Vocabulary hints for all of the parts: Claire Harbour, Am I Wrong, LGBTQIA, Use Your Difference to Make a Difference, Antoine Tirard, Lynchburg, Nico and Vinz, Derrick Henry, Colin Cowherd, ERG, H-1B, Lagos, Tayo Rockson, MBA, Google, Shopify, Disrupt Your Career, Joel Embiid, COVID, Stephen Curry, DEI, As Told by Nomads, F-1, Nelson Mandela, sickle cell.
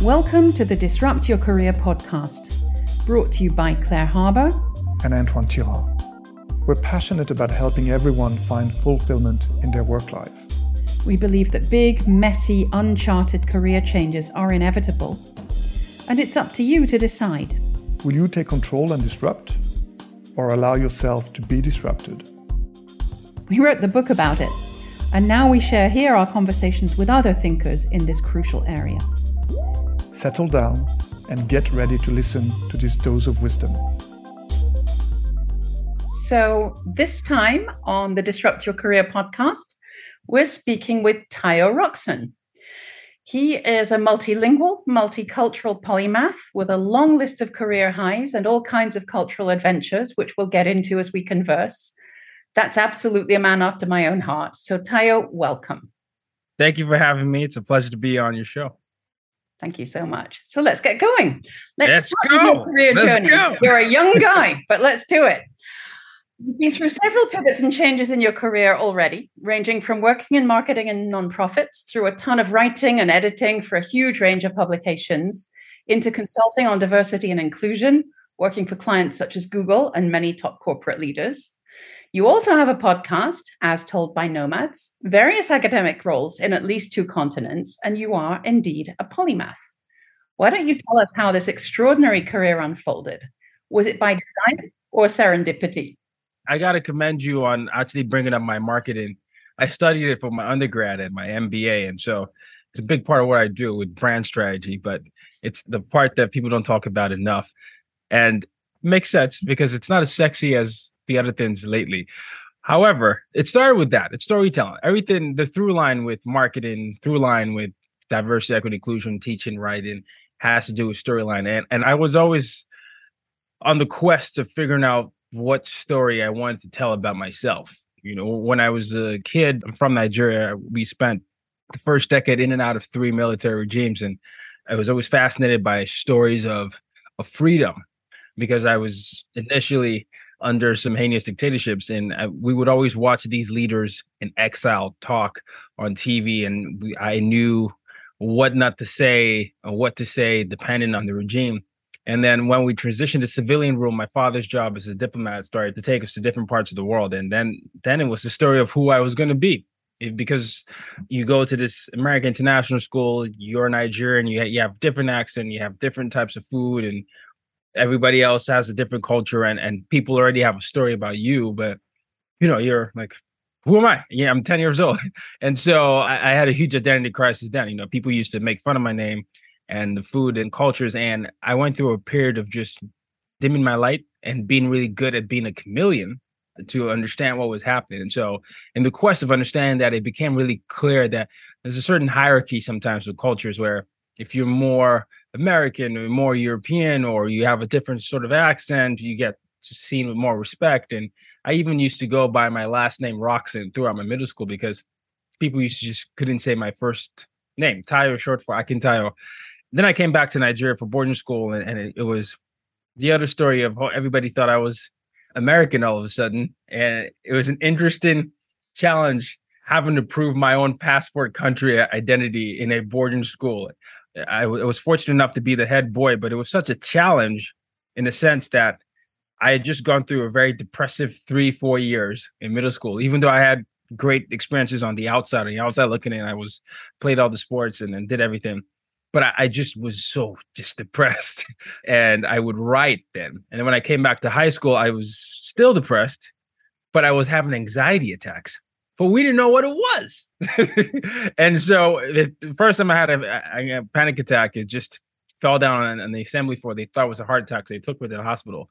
Welcome to the Disrupt Your Career podcast, brought to you by Claire Harbour and Antoine Tirard. We're passionate about helping everyone find fulfillment in their work life. We believe that big, messy, uncharted career changes are inevitable, and it's up to you to decide. Will you take control and disrupt, or allow yourself to be disrupted? We wrote the book about it, and now we share here our conversations with other thinkers in this crucial area. Settle down and get ready to listen to this dose of wisdom. So this time on the Disrupt Your Career podcast, we're speaking with Tayo Rockson. He is a multilingual, multicultural polymath with a long list of career highs and all kinds of cultural adventures, which we'll get into as we converse. That's absolutely a man after my own heart. So Tayo, welcome. Thank you for having me. It's a pleasure to be on your show. Thank you so much. So let's get going. Let's start your career journey. You're a young guy, but let's do it. You've been through several pivots and changes in your career already, ranging from working in marketing and nonprofits through a ton of writing and editing for a huge range of publications, into consulting on diversity and inclusion, working for clients such as Google and many top corporate leaders. You also have a podcast, As Told by Nomads, various academic roles in at least 2 continents, and you are indeed a polymath. Why don't you tell us how this extraordinary career unfolded? Was it by design or serendipity? I got to commend you on actually bringing up my marketing. I studied it for my undergrad and my MBA, and so it's a big part of what I do with brand strategy, but it's the part that people don't talk about enough. And makes sense because it's not as sexy as the other things lately. However, it started with that. It's storytelling. Everything, the through line with marketing, through line with diversity, equity, inclusion, teaching, writing, has to do with storyline. And I was always on the quest of figuring out what story I wanted to tell about myself. You know, when I was a kid, I'm from Nigeria, we spent the first decade in and out of 3 military regimes. And I was always fascinated by stories of freedom because I was initially under some heinous dictatorships. And we would always watch these leaders in exile talk on TV. And I knew what not to say or what to say depending on the regime. And then when we transitioned to civilian rule, my father's job as a diplomat started to take us to different parts of the world. And then it was the story of who I was going to be. Because you go to this American international school, you're Nigerian, you have different accent, you have different types of food, and everybody else has a different culture, and people already have a story about you, but you know, you're like, who am I? Yeah, I'm 10 years old. And so I had a huge identity crisis then. You know, people used to make fun of my name and the food and cultures. And I went through a period of just dimming my light and being really good at being a chameleon to understand what was happening. And so in the quest of understanding that, it became really clear that there's a certain hierarchy sometimes with cultures where if you're more American or more European, or you have a different sort of accent, you get seen with more respect. And I even used to go by my last name Rockson throughout my middle school because people used to just couldn't say my first name. Tayo, short for Akintayo. Then I came back to Nigeria for boarding school, and it was the other story of how everybody thought I was American all of a sudden. And it was an interesting challenge having to prove my own passport country identity in a boarding school. I was fortunate enough to be the head boy, but it was such a challenge in the sense that I had just gone through a very depressive 3-4 years in middle school, even though I had great experiences on the outside looking in. I was played all the sports and did everything, but I just was so just depressed. And I would write then. And then when I came back to high school, I was still depressed, but I was having anxiety attacks. But we didn't know what it was. And so the first time I had a panic attack, it just fell down on the assembly floor. They thought it was a heart attack, so they took me to the hospital.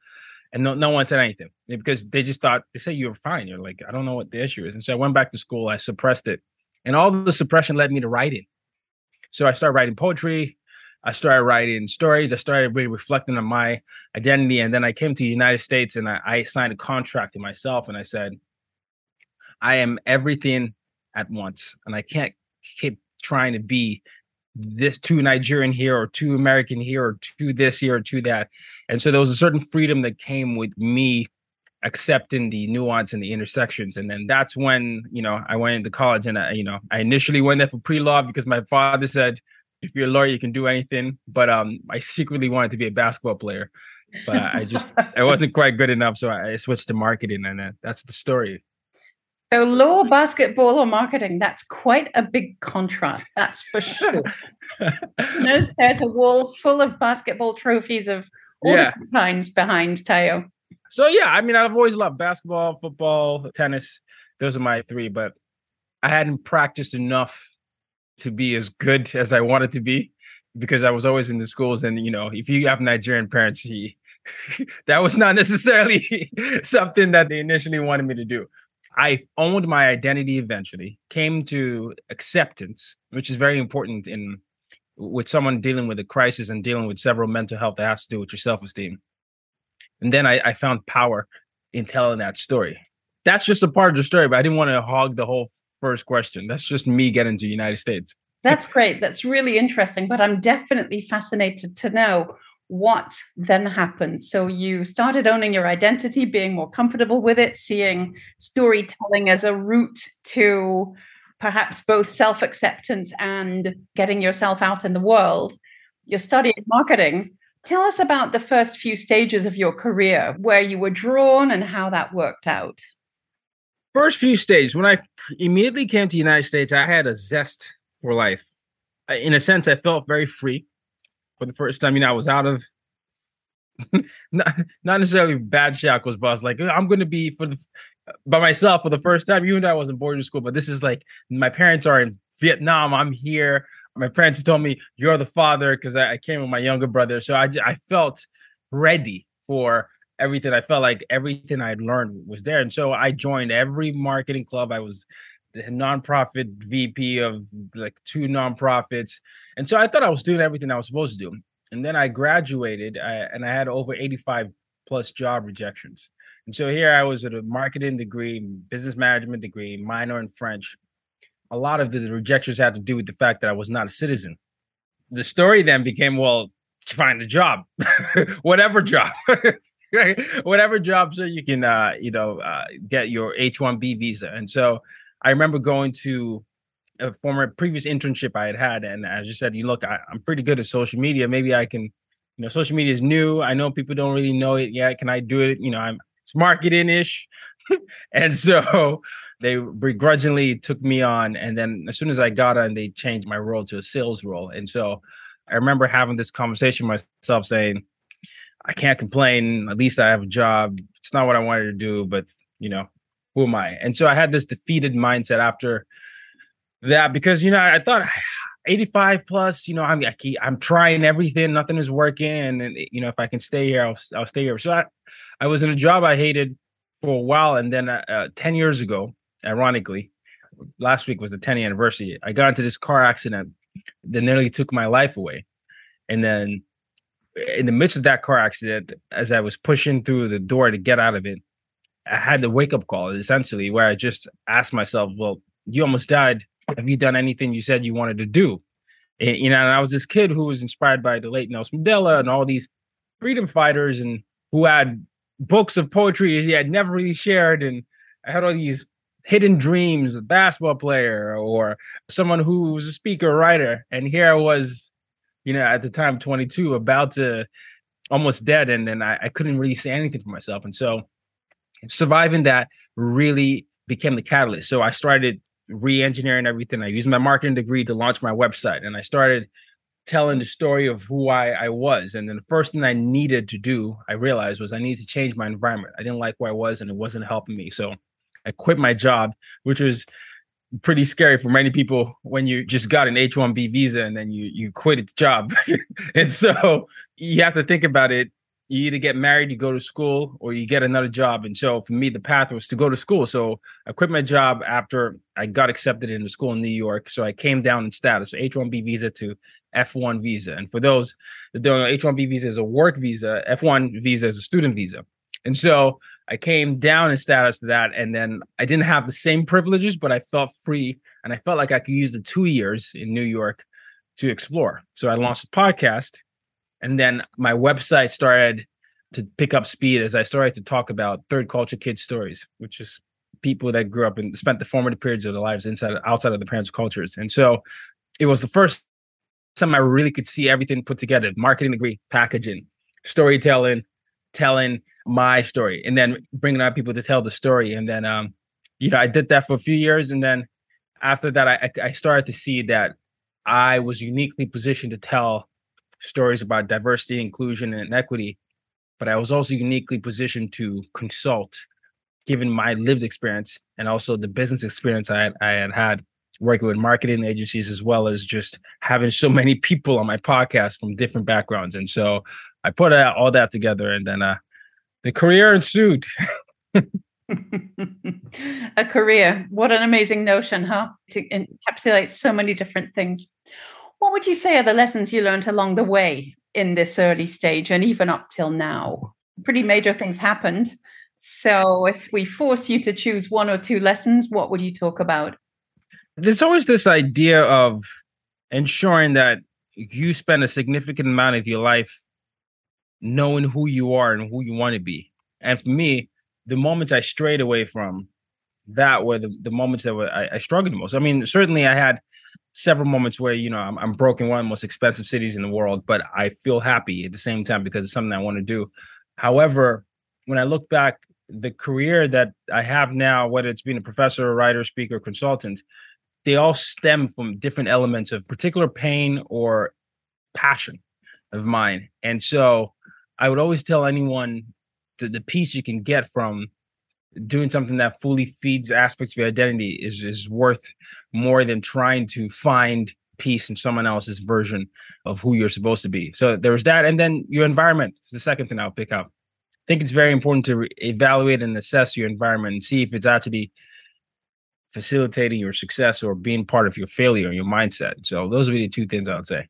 And no one said anything because they just thought, they said, you're fine. You're like, I don't know what the issue is. And so I went back to school. I suppressed it. And all the suppression led me to writing. So I started writing poetry. I started writing stories. I started really reflecting on my identity. And then I came to the United States and I signed a contract to myself. And I said, I am everything at once, and I can't keep trying to be this too Nigerian here or too American here or too this here or too that. And so there was a certain freedom that came with me accepting the nuance and the intersections. And then that's when, you know, I went into college, and I initially went there for pre-law because my father said, if you're a lawyer, you can do anything. But I secretly wanted to be a basketball player, but I wasn't quite good enough. So I switched to marketing, and that's the story. So law, basketball, or marketing, that's quite a big contrast, that's for sure. No, there's a wall full of basketball trophies of all different kinds behind Tayo. So, yeah, I mean, I've always loved basketball, football, tennis. Those are my three, but I hadn't practiced enough to be as good as I wanted to be because I was always in the schools. And, you know, if you have Nigerian parents, that was not necessarily something that they initially wanted me to do. I owned my identity eventually, came to acceptance, which is very important with someone dealing with a crisis and dealing with several mental health that has to do with your self-esteem. And then I found power in telling that story. That's just a part of the story, but I didn't want to hog the whole first question. That's just me getting to the United States. That's great. That's really interesting. But I'm definitely fascinated to know what then happened. So you started owning your identity, being more comfortable with it, seeing storytelling as a route to perhaps both self-acceptance and getting yourself out in the world. You're studying marketing. Tell us about the first few stages of your career, where you were drawn and how that worked out. First few stages, when I immediately came to the United States, I had a zest for life. In a sense, I felt very free for the first time. You know, I was out of not necessarily bad shackles, but I was like, I'm going to be by myself for the first time. Even though I was in boarding school, but this is like, my parents are in Vietnam. I'm here. My parents told me, you're the father, because I came with my younger brother. So I felt ready for everything. I felt like everything I'd learned was there. And so I joined every marketing club. I was the nonprofit VP of like 2 nonprofits. And so I thought I was doing everything I was supposed to do. And then I graduated and I had over 85 plus job rejections. And so here I was with a marketing degree, business management degree, minor in French. A lot of the rejections had to do with the fact that I was not a citizen. The story then became, well, to find a job, whatever job, right? Whatever job, so you can, get your H-1B visa. And so I remember going to a previous internship I had, and I just said, look, I'm pretty good at social media. Maybe I can, social media is new. I know people don't really know it yet. Can I do it? It's marketing-ish. And so they begrudgingly took me on. And then as soon as I got on, they changed my role to a sales role. And so I remember having this conversation with myself saying, I can't complain. At least I have a job. It's not what I wanted to do, but who am I? And so I had this defeated mindset after that, because, I thought 85 plus, I'm trying everything. Nothing is working. And if I can stay here, I'll stay here. So I was in a job I hated for a while. And then 10 years ago, ironically, last week was the 10th anniversary, I got into this car accident that nearly took my life away. And then in the midst of that car accident, as I was pushing through the door to get out of it, I had the wake-up call, essentially, where I just asked myself, well, you almost died. Have you done anything you said you wanted to do? And, and I was this kid who was inspired by the late Nelson Mandela and all these freedom fighters, and who had books of poetry he had never really shared. And I had all these hidden dreams, a basketball player or someone who was a speaker, writer. And here I was, at the time, 22, about to almost dead. And then I couldn't really say anything for myself. And so surviving that really became the catalyst. So I started re-engineering everything. I used my marketing degree to launch my website. And I started telling the story of who I was. And then the first thing I needed to do, I realized, was I needed to change my environment. I didn't like where I was, and it wasn't helping me. So I quit my job, which was pretty scary for many people when you just got an H-1B visa and then you quit the job. And so you have to think about it. You either get married, you go to school, or you get another job. And so for me, the path was to go to school. So I quit my job after I got accepted into school in New York. So I came down in status, so H-1B visa to F-1 visa. And for those that don't know, H-1B visa is a work visa. F-1 visa is a student visa. And so I came down in status to that. And then I didn't have the same privileges, but I felt free. And I felt like I could use the 2 years in New York to explore. So I launched a podcast. And then my website started to pick up speed as I started to talk about third culture kids' stories, which is people that grew up and spent the formative periods of their lives outside of the parents' cultures. And so it was the first time I really could see everything put together, marketing degree, packaging, storytelling, telling my story, and then bringing out people to tell the story. And then, I did that for a few years. And then after that, I started to see that I was uniquely positioned to tell stories about diversity, inclusion, and equity. But I was also uniquely positioned to consult, given my lived experience and also the business experience I had working with marketing agencies, as well as just having so many people on my podcast from different backgrounds. And so I put all that together, and then the career ensued. A career. What an amazing notion, huh? To encapsulate so many different things. What would you say are the lessons you learned along the way in this early stage and even up till now? Pretty major things happened. So if we force you to choose one or two lessons, what would you talk about? There's always this idea of ensuring that you spend a significant amount of your life knowing who you are and who you want to be. And for me, the moments I strayed away from that were the moments that I struggled the most. I mean, certainly I had several moments where, I'm broke in one of the most expensive cities in the world, but I feel happy at the same time because it's something I want to do. However, when I look back, the career that I have now, whether it's being a professor, writer, speaker, consultant, they all stem from different elements of particular pain or passion of mine. And so I would always tell anyone that the peace you can get from doing something that fully feeds aspects of your identity is worth more than trying to find peace in someone else's version of who you're supposed to be. So there's that. And then your environment is the second thing I'll pick up. I think it's very important to evaluate and assess your environment and see if it's actually facilitating your success or being part of your failure, your mindset. So those would be the two things I would say.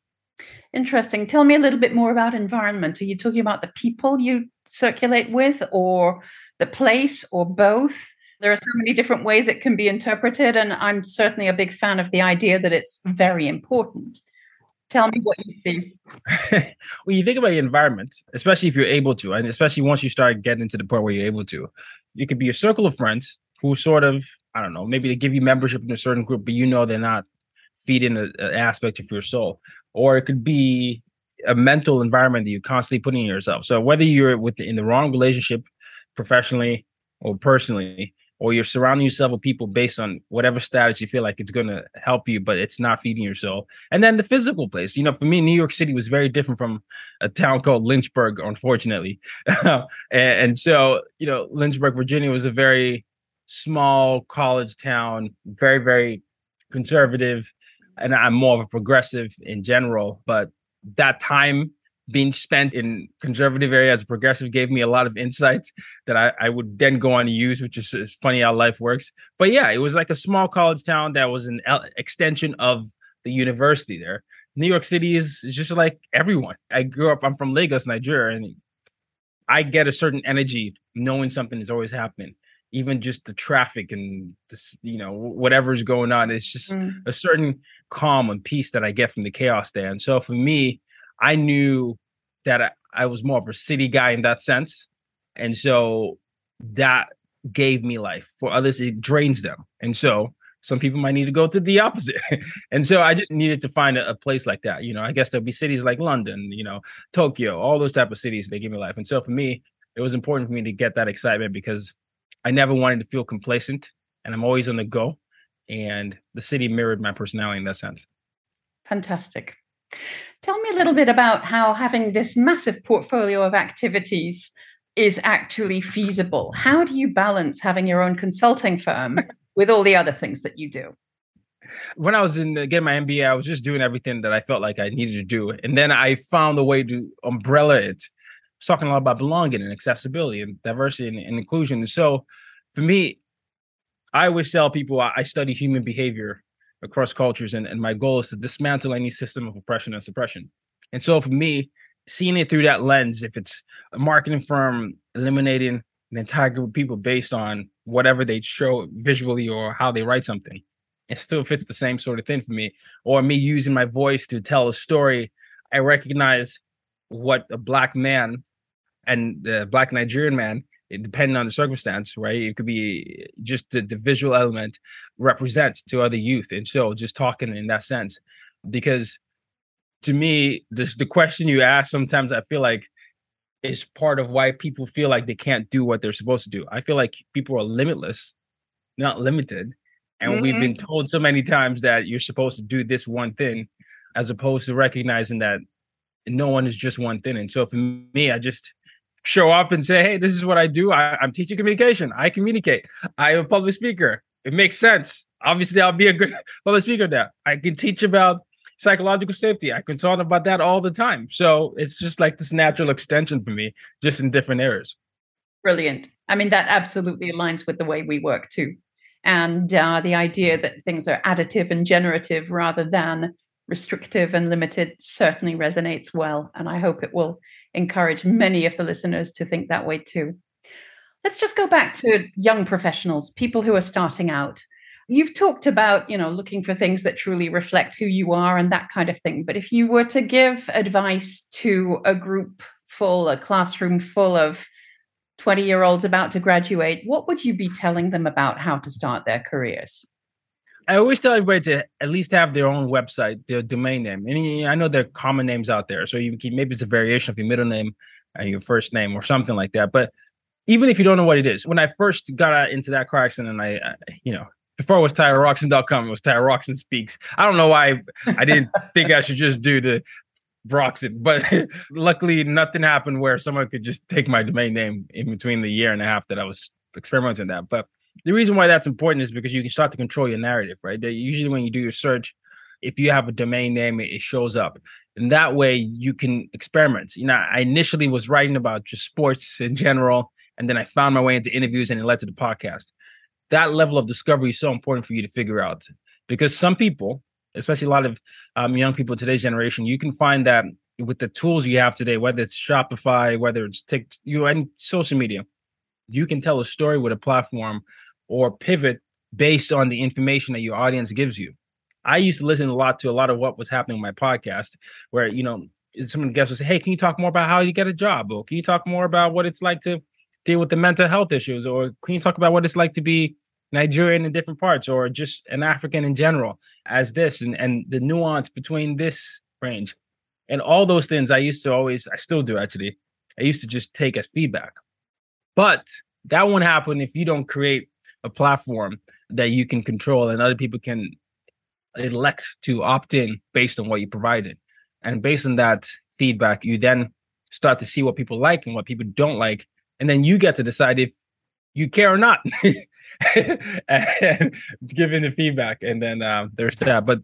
Interesting. Tell me a little bit more about environment. Are you talking about the people you circulate with, or the place, or both? There are so many different ways it can be interpreted, and I'm certainly a big fan of the idea that it's very important. Tell me what you think. When you think about your environment, especially if you're able to, and especially once you start getting to the point where you're able to, it could be a circle of friends who sort of, I don't know, maybe they give you membership in a certain group, but they're not feeding an aspect of your soul. Or it could be a mental environment that you're constantly putting in yourself. So whether you're in the wrong relationship, professionally or personally, or you're surrounding yourself with people based on whatever status you feel like it's going to help you, but it's not feeding your soul. And then the physical place. For me, New York City was very different from a town called Lynchburg, unfortunately. And so, Lynchburg, Virginia was a very small college town, very, very conservative. And I'm more of a progressive in general, but that time being spent in conservative area as a progressive gave me a lot of insights that I would then go on to use, which is funny how life works. But yeah, it was like a small college town that was an extension of the university there. New York City is just like everyone. I'm from Lagos, Nigeria, and I get a certain energy knowing something is always happening. Even just the traffic and this, whatever's going on, it's just a certain calm and peace that I get from the chaos there. And so for me, I knew that I was more of a city guy in that sense. And so that gave me life. For others, it drains them. And so some people might need to go to the opposite. And so I just needed to find a place like that. I guess there'll be cities like London, Tokyo, all those type of cities, they give me life. And so for me, it was important for me to get that excitement because I never wanted to feel complacent, and I'm always on the go. And the city mirrored my personality in that sense. Fantastic. Tell me a little bit about how having this massive portfolio of activities is actually feasible. How do you balance having your own consulting firm with all the other things that you do? When I was getting my MBA, I was just doing everything that I felt like I needed to do. And then I found a way to umbrella it. I was talking a lot about belonging and accessibility and diversity and inclusion. And so for me, I always tell people I study human behavior across cultures. And my goal is to dismantle any system of oppression and suppression. And so for me, seeing it through that lens, if it's a marketing firm eliminating an entire group of people based on whatever they show visually or how they write something, it still fits the same sort of thing for me. Or me using my voice to tell a story. I recognize what a Black man and the Black Nigerian man, depending on the circumstance, right? It could be just the visual element represents to other youth. And so just talking in that sense, because to me, the question you ask sometimes I feel like is part of why people feel like they can't do what they're supposed to do. I feel like people are limitless, not limited. And mm-hmm. we've been told so many times that you're supposed to do this one thing, as opposed to recognizing that no one is just one thing. And so for me, I just show up and say, hey, this is what I do. I'm teaching communication. I communicate. I am a public speaker. It makes sense. Obviously, I'll be a good public speaker there. I can teach about psychological safety. I consult about that all the time. So it's just like this natural extension for me, just in different areas. Brilliant. I mean, that absolutely aligns with the way we work too. And the idea that things are additive and generative rather than restrictive and limited certainly resonates well. And I hope it will encourage many of the listeners to think that way too. Let's just go back to young professionals, people who are starting out. You've talked about, looking for things that truly reflect who you are and that kind of thing. But if you were to give advice to a group full, a classroom full of 20-year-olds about to graduate, what would you be telling them about how to start their careers? I always tell everybody to at least have their own website, their domain name. And I know there are common names out there. So you can, maybe it's a variation of your middle name and your first name or something like that. But even if you don't know what it is, when I first got into that car accident and I before it was TayoRockson.com, it was Tayo Rockson Speaks. I don't know why I didn't think I should just do the Rockson, but luckily nothing happened where someone could just take my domain name in between the year and a half that I was experimenting that. But the reason why that's important is because you can start to control your narrative, right? That usually when you do your search, if you have a domain name, it shows up. And that way you can experiment. I initially was writing about just sports in general, and then I found my way into interviews and it led to the podcast. That level of discovery is so important for you to figure out, because some people, especially a lot of young people in today's generation, you can find that with the tools you have today, whether it's Shopify, whether it's and social media, you can tell a story with a platform or pivot based on the information that your audience gives you. I used to listen a lot to what was happening with my podcast, where, someone guests would say, hey, can you talk more about how you get a job? Or can you talk more about what it's like to deal with the mental health issues? Or can you talk about what it's like to be Nigerian in different parts, or just an African in general as this, and the nuance between this range and all those things? I still do actually. I used to just take as feedback, but that won't happen if you don't create a platform that you can control and other people can elect to opt in based on what you provided. And based on that feedback, you then start to see what people like and what people don't like. And then you get to decide if you care or not. And giving the feedback, and then there's that. But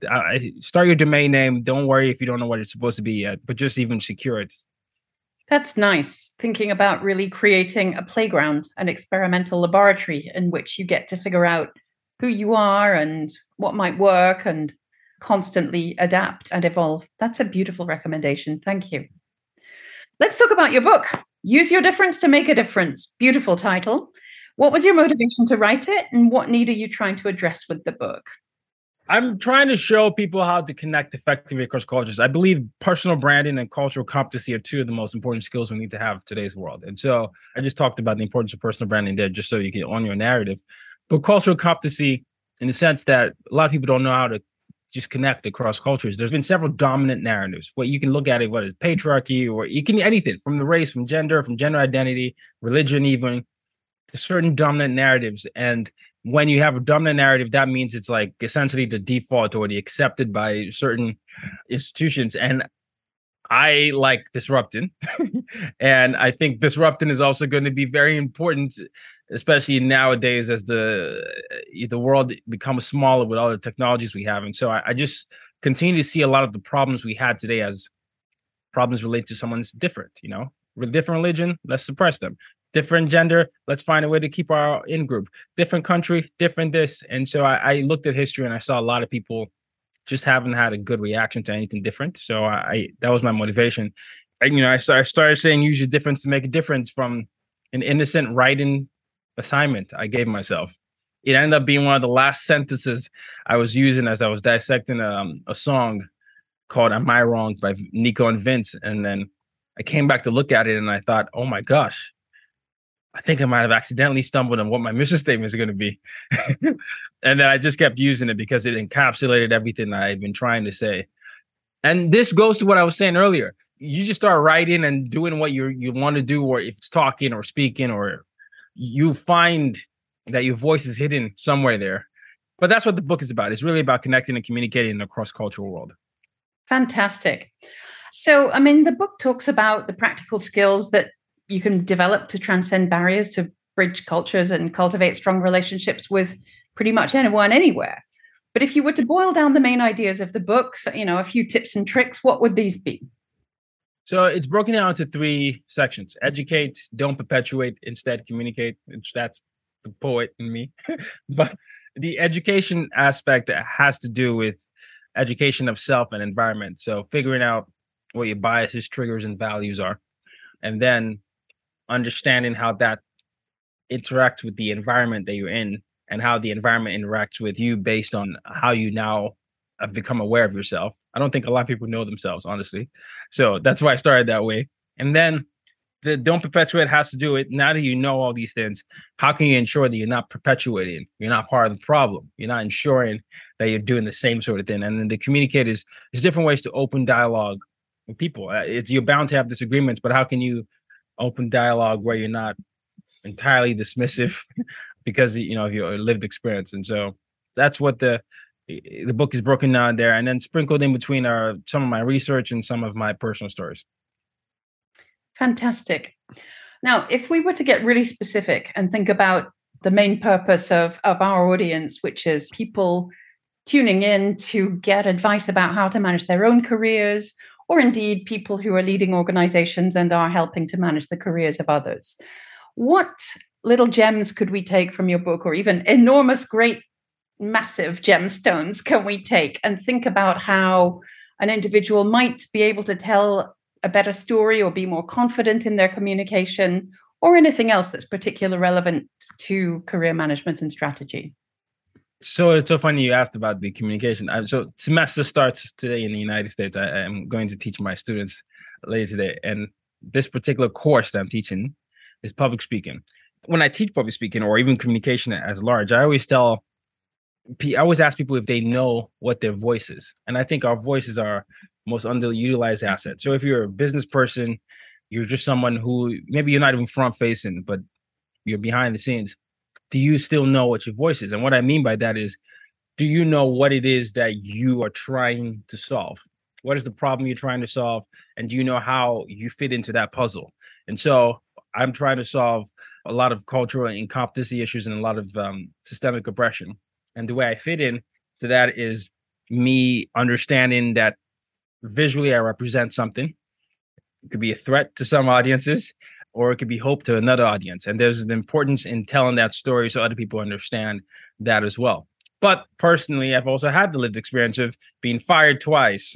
start your domain name. Don't worry if you don't know what it's supposed to be yet, but just even secure it. That's nice. Thinking about really creating a playground, an experimental laboratory in which you get to figure out who you are and what might work, and constantly adapt and evolve. That's a beautiful recommendation. Thank you. Let's talk about your book, Use Your Difference to Make a Difference. Beautiful title. What was your motivation to write it, and what need are you trying to address with the book? I'm trying to show people how to connect effectively across cultures. I believe personal branding and cultural competency are two of the most important skills we need to have in today's world. And so I just talked about the importance of personal branding there, just so you can own your narrative. But cultural competency, in the sense that a lot of people don't know how to just connect across cultures. There's been several dominant narratives. What you can look at it, whether it's patriarchy, or you can anything from the race, from gender identity, religion, even to certain dominant narratives. And when you have a dominant narrative, that means it's like essentially the default or the accepted by certain institutions. And I like disrupting. And I think disrupting is also going to be very important, especially nowadays as the world becomes smaller with all the technologies we have. And so I just continue to see a lot of the problems we had today as problems relate to someone's different, with different religion, let's suppress them. Different gender, let's find a way to keep our in-group. Different country, different this. And so I looked at history and I saw a lot of people just haven't had a good reaction to anything different. So that was my motivation. And, I started saying, use your difference to make a difference, from an innocent writing assignment I gave myself. It ended up being one of the last sentences I was using as I was dissecting a song called Am I Wrong by Nico and Vinz. And then I came back to look at it and I thought, oh my gosh, I think I might have accidentally stumbled on what my mission statement is going to be. And then I just kept using it because it encapsulated everything I had been trying to say. And this goes to what I was saying earlier. You just start writing and doing what you want to do, or if it's talking or speaking, or you find that your voice is hidden somewhere there. But that's what the book is about. It's really about connecting and communicating in a cross-cultural world. Fantastic. So, I mean, the book talks about the practical skills that you can develop to transcend barriers, to bridge cultures and cultivate strong relationships with pretty much anyone, anywhere. But if you were to boil down the main ideas of the book, so, you know, a few tips and tricks, what would these be? So it's broken down into three sections. Educate, don't perpetuate, instead communicate. That's the poet in me. But the education aspect has to do with education of self and environment. So figuring out what your biases, triggers, and values are, and then understanding how that interacts with the environment that you're in, and how the environment interacts with you based on how you now have become aware of yourself. I don't think a lot of people know themselves, honestly. So that's why I started that way. And then the don't perpetuate has to do with, now that you know all these things, how can you ensure that you're not perpetuating? You're not part of the problem. You're not ensuring that you're doing the same sort of thing. And then the communicate is, there's different ways to open dialogue with people. You're bound to have disagreements, but how can you open dialogue where you're not entirely dismissive because, you know, of your lived experience? And so that's what the book is broken down there. And then sprinkled in between are some of my research and some of my personal stories. Fantastic. Now, if we were to get really specific and think about the main purpose of our audience, which is people tuning in to get advice about how to manage their own careers, or indeed people who are leading organizations and are helping to manage the careers of others, what little gems could we take from your book, or even enormous, great, massive gemstones can we take and think about how an individual might be able to tell a better story or be more confident in their communication, or anything else that's particularly relevant to career management and strategy? So it's so funny you asked about the communication. So semester starts today in the United States. I am going to teach my students later today. And this particular course that I'm teaching is public speaking. When I teach public speaking or even communication as large, I always ask people if they know what their voice is. And I think our voices are most underutilized asset. So if you're a business person, you're just someone who, maybe you're not even front facing, but you're behind the scenes. Do you still know what your voice is? And what I mean by that is, do you know what it is that you are trying to solve? What is the problem you're trying to solve? And do you know how you fit into that puzzle? And so I'm trying to solve a lot of cultural incompetency issues and a lot of systemic oppression. And the way I fit in to that is me understanding that visually I represent something. It could be a threat to some audiences, or it could be hope to another audience. And there's an importance in telling that story so other people understand that as well. But personally, I've also had the lived experience of being fired twice,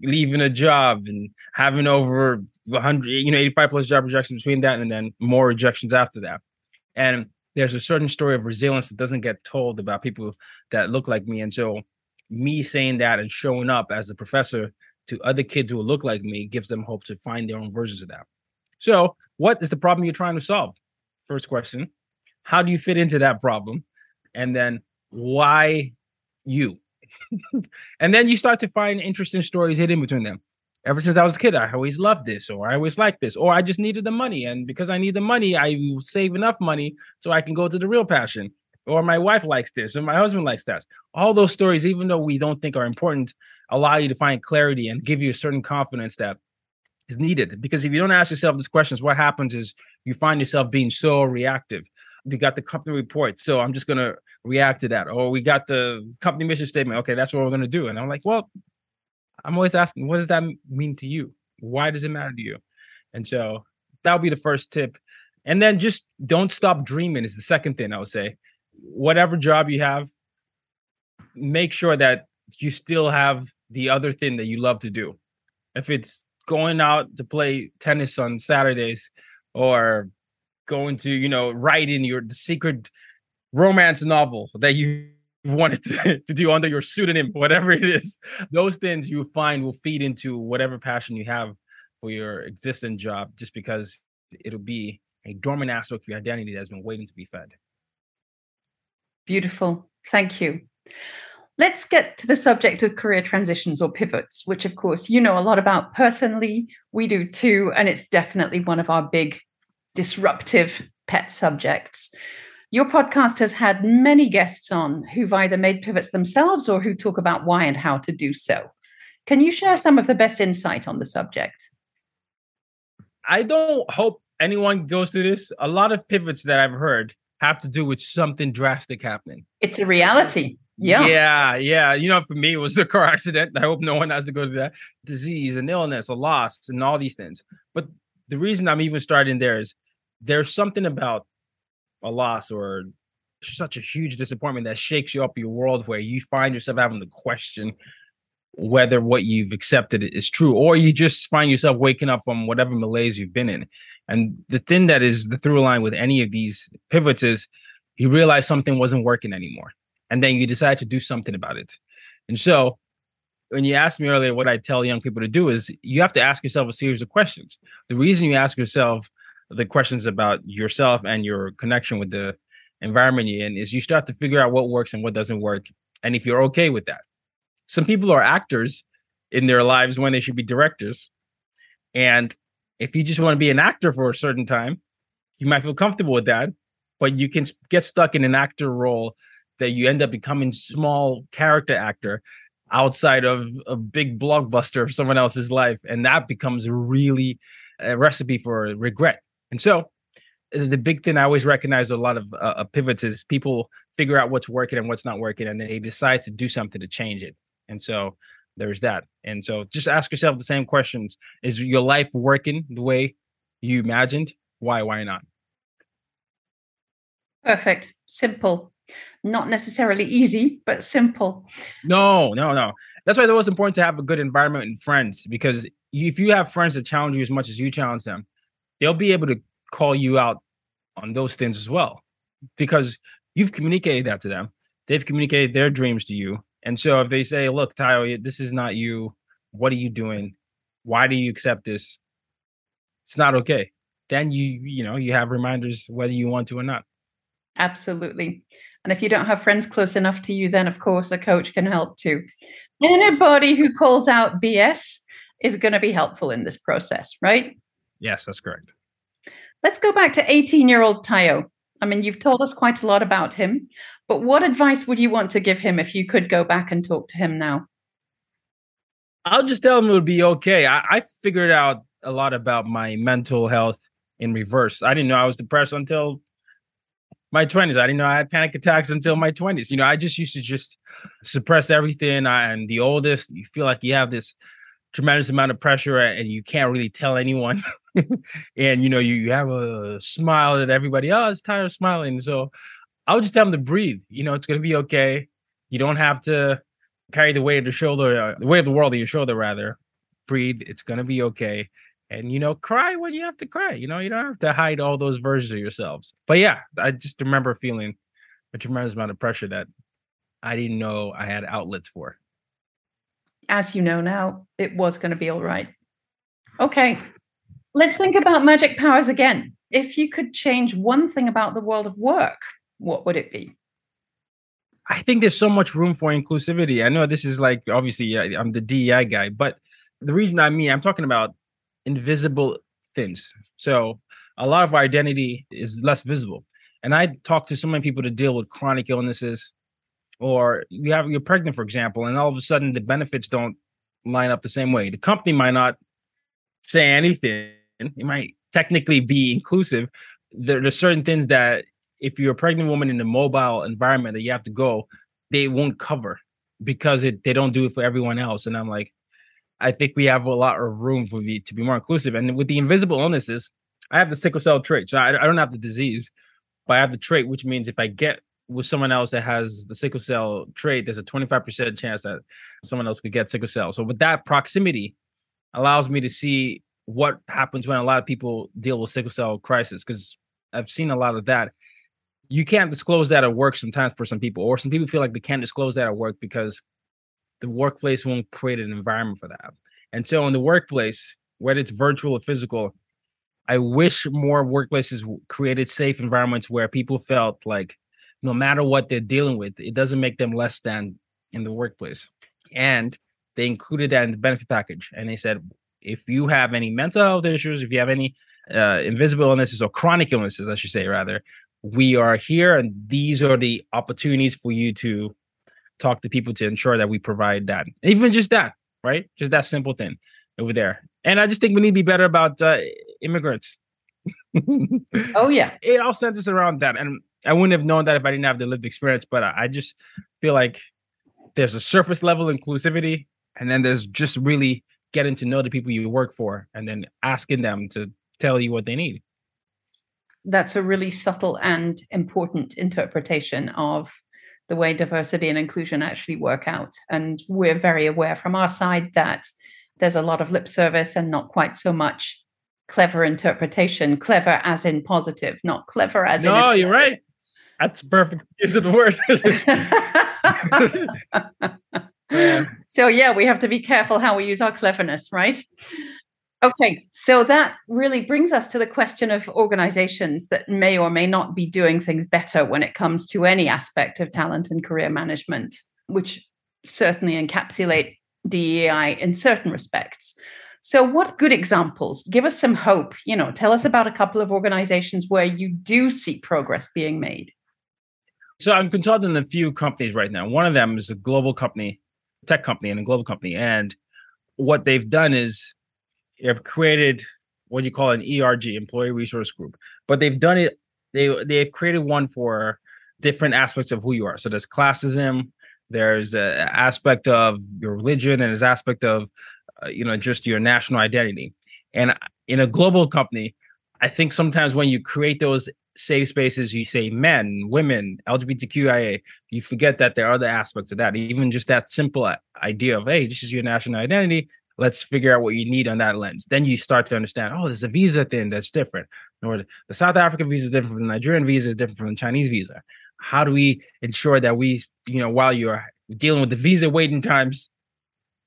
leaving a job, and having over 85 plus job rejections between that, and then more rejections after that. And there's a certain story of resilience that doesn't get told about people that look like me. And so me saying that and showing up as a professor to other kids who look like me gives them hope to find their own versions of that. So what is the problem you're trying to solve? First question. How do you fit into that problem? And then why you? And then you start to find interesting stories hidden between them. Ever since I was a kid, I always loved this, or I always liked this, or I just needed the money. And because I need the money, I will save enough money so I can go to the real passion. Or my wife likes this, or my husband likes that. All those stories, even though we don't think are important, allow you to find clarity and give you a certain confidence that is needed. Because if you don't ask yourself these questions, what happens is you find yourself being so reactive. We got the company report, so I'm just going to react to that. Or we got the company mission statement. Okay, that's what we're going to do. And I'm like, well, I'm always asking, what does that mean to you? Why does it matter to you? And so that would be the first tip. And then just don't stop dreaming is the second thing I would say. Whatever job you have, make sure that you still have the other thing that you love to do. If it's going out to play tennis on Saturdays, or going to, writing your secret romance novel that you wanted to do under your pseudonym, whatever it is, those things you find will feed into whatever passion you have for your existing job, just because it'll be a dormant aspect of your identity that's been waiting to be fed. Beautiful. Thank you. Let's get to the subject of career transitions or pivots, which, of course, you know a lot about personally. We do too, and it's definitely one of our big disruptive pet subjects. Your podcast has had many guests on who've either made pivots themselves or who talk about why and how to do so. Can you share some of the best insight on the subject? I don't hope anyone goes through this. A lot of pivots that I've heard have to do with something drastic happening. It's a reality. Yeah. You know, for me, it was the car accident. I hope no one has to go through that. Disease and illness, a loss and all these things. But the reason I'm even starting there is there's something about a loss or such a huge disappointment that shakes you up your world where you find yourself having to question whether what you've accepted is true, or you just find yourself waking up from whatever malaise you've been in. And the thing that is the through line with any of these pivots is you realize something wasn't working anymore. And then you decide to do something about it. And so when you asked me earlier, what I tell young people to do is you have to ask yourself a series of questions. The reason you ask yourself the questions about yourself and your connection with the environment you're in is you start to figure out what works and what doesn't work. And if you're okay with that. Some people are actors in their lives when they should be directors. And if you just want to be an actor for a certain time, you might feel comfortable with that, but you can get stuck in an actor role that you end up becoming small character actor outside of a big blockbuster of someone else's life. And that becomes really a recipe for regret. And so the big thing I always recognize a lot of pivots is people figure out what's working and what's not working, and they decide to do something to change it. And so there's that. And so just ask yourself the same questions. Is your life working the way you imagined? Why not? Perfect. Simple. Not necessarily easy, but simple. No. That's why it's always important to have a good environment and friends, because if you have friends that challenge you as much as you challenge them, they'll be able to call you out on those things as well, because you've communicated that to them. They've communicated their dreams to you. And so if they say, look, Tayo, this is not you. What are you doing? Why do you accept this? It's not okay. Then you have reminders whether you want to or not. Absolutely. And if you don't have friends close enough to you, then, of course, a coach can help too. Anybody who calls out BS is going to be helpful in this process, right? Yes, that's correct. Let's go back to 18-year-old Tayo. I mean, you've told us quite a lot about him, but what advice would you want to give him if you could go back and talk to him now? I'll just tell him it would be okay. I figured out a lot about my mental health in reverse. I didn't know I was depressed until my 20s. I didn't know I had panic attacks until my 20s. You know, I just used to just suppress everything. I'm the oldest. You feel like you have this tremendous amount of pressure and you can't really tell anyone. And, you know, you have a smile at everybody. Oh, it's tired of smiling. So I would just tell them to breathe. You know, it's going to be okay. You don't have to carry the weight of the weight of the world on your shoulder, rather. Breathe. It's going to be okay. And, you know, cry when you have to cry. You know, you don't have to hide all those versions of yourselves. But yeah, I just remember feeling a tremendous amount of pressure that I didn't know I had outlets for. As you know now, it was going to be all right. Okay. Let's think about magic powers again. If you could change one thing about the world of work, what would it be? I think there's so much room for inclusivity. I know this is like, obviously, I'm the DEI guy, but the reason I'm talking about invisible things. So a lot of our identity is less visible. And I talk to so many people to deal with chronic illnesses, or you're pregnant, for example, and all of a sudden the benefits don't line up the same way. The company might not say anything. It might technically be inclusive. There are certain things that if you're a pregnant woman in a mobile environment that you have to go, they won't cover because they don't do it for everyone else. And I'm like, I think we have a lot of room for me to be more inclusive. And with the invisible illnesses, I have the sickle cell trait. So I don't have the disease, but I have the trait, which means if I get with someone else that has the sickle cell trait, there's a 25% chance that someone else could get sickle cell. So with that proximity allows me to see what happens when a lot of people deal with sickle cell crisis, because I've seen a lot of that. You can't disclose that at work sometimes for some people, or some people feel like they can't disclose that at work because the workplace won't create an environment for that. And so in the workplace, whether it's virtual or physical, I wish more workplaces created safe environments where people felt like no matter what they're dealing with, it doesn't make them less than in the workplace. And they included that in the benefit package. And they said, if you have any mental health issues, if you have any invisible illnesses or chronic illnesses, I should say, rather, we are here. And these are the opportunities for you to talk to people to ensure that we provide that. Even just that, right? Just that simple thing over there. And I just think we need to be better about immigrants. Oh, yeah. It all centers around that. And I wouldn't have known that if I didn't have the lived experience. But I just feel like there's a surface level inclusivity. And then there's just really getting to know the people you work for and then asking them to tell you what they need. That's a really subtle and important interpretation of the way diversity and inclusion actually work out. And we're very aware from our side that there's a lot of lip service and not quite so much clever interpretation, clever as in positive, not clever as in... No, you're right. That's perfect. Is it the word? So, yeah, we have to be careful how we use our cleverness, right? Okay, so that really brings us to the question of organizations that may or may not be doing things better when it comes to any aspect of talent and career management, which certainly encapsulate DEI in certain respects. So what good examples? Give us some hope. You know, tell us about a couple of organizations where you do see progress being made. So I'm consulting a few companies right now. One of them is a global company, tech company and a global company. And what they've done is they've created what you call an ERG, Employee Resource Group. But they've done it, they've created one for different aspects of who you are. So there's classism, there's an aspect of your religion, and there's an aspect of, just your national identity. And in a global company, I think sometimes when you create those safe spaces, you say men, women, LGBTQIA, you forget that there are other aspects of that. Even just that simple idea of, hey, this is your national identity. Let's figure out what you need on that lens. Then you start to understand, oh, there's a visa thing that's different. Or the South African visa is different from the Nigerian visa, is different from the Chinese visa. How do we ensure that we, while you're dealing with the visa waiting times,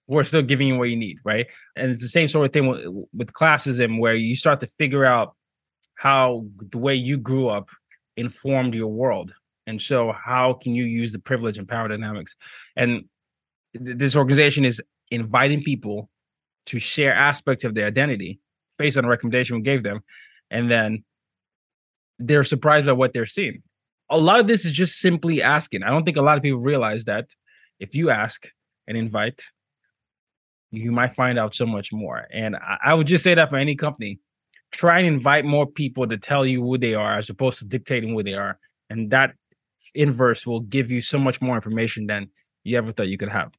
we're still giving you what you need, right? And it's the same sort of thing with classism, where you start to figure out how the way you grew up informed your world. And so how can you use the privilege and power dynamics? And this organization is inviting people to share aspects of their identity based on a recommendation we gave them. And then they're surprised by what they're seeing. A lot of this is just simply asking. I don't think a lot of people realize that if you ask and invite, you might find out so much more. And I would just say that for any company, try and invite more people to tell you who they are as opposed to dictating who they are. And that inverse will give you so much more information than you ever thought you could have.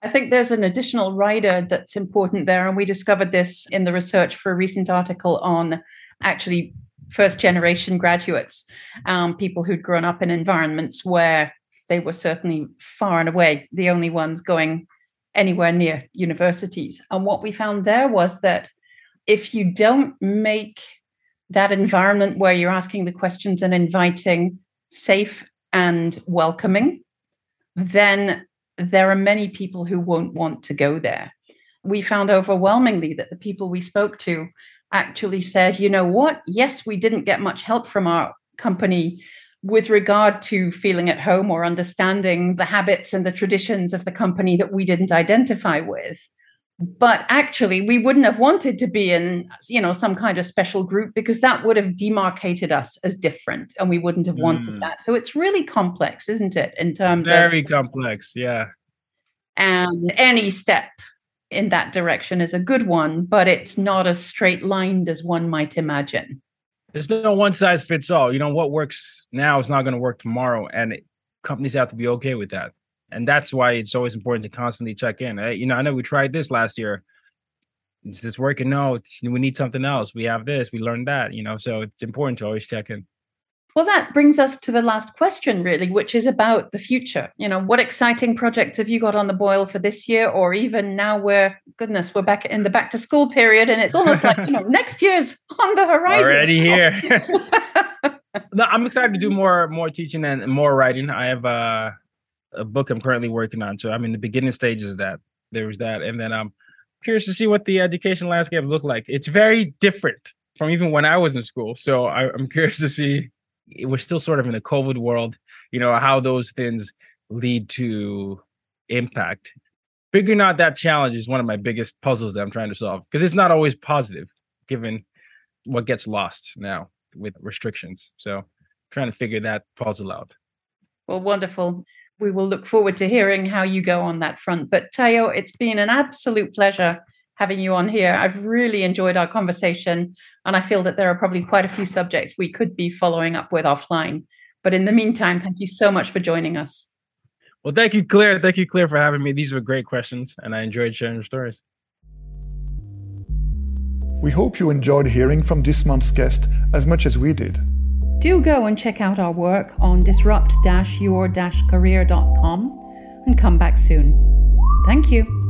I think there's an additional rider that's important there. And we discovered this in the research for a recent article on actually first-generation graduates, people who'd grown up in environments where they were certainly far and away the only ones going anywhere near universities. And what we found there was that if you don't make that environment where you're asking the questions and inviting safe and welcoming, then there are many people who won't want to go there. We found overwhelmingly that the people we spoke to actually said, you know what? Yes, we didn't get much help from our company with regard to feeling at home or understanding the habits and the traditions of the company that we didn't identify with. But actually, we wouldn't have wanted to be in, some kind of special group because that would have demarcated us as different and we wouldn't have wanted that. So it's really complex, isn't it? In terms Very complex, yeah. And any step in that direction is a good one, but it's not as straight-lined as one might imagine. There's no one-size-fits-all. What works now is not going to work tomorrow, and companies have to be okay with that. And that's why it's always important to constantly check in. I know we tried this last year. Is this working? No, we need something else. We have this, we learned that, so it's important to always check in. Well, that brings us to the last question, really, which is about the future. What exciting projects have you got on the boil for this year? Or even now we're back in the back to school period. And it's almost like, next year's on the horizon. Already here. No, I'm excited to do more teaching and more writing. I have a book I'm currently working on. So I'm in the beginning stages of that. There was that. And then I'm curious to see what the education landscape looked like. It's very different from even when I was in school. So I'm curious to see, we're still sort of in the COVID world, how those things lead to impact. Figuring out that challenge is one of my biggest puzzles that I'm trying to solve, because it's not always positive given what gets lost now with restrictions. So trying to figure that puzzle out. Well, wonderful. We will look forward to hearing how you go on that front. But Tayo, it's been an absolute pleasure having you on here. I've really enjoyed our conversation, and I feel that there are probably quite a few subjects we could be following up with offline. But in the meantime, thank you so much for joining us. Well, thank you, Claire. Thank you, Claire, for having me. These were great questions, and I enjoyed sharing your stories. We hope you enjoyed hearing from this month's guest as much as we did. Do go and check out our work on disrupt-your-career.com and come back soon. Thank you.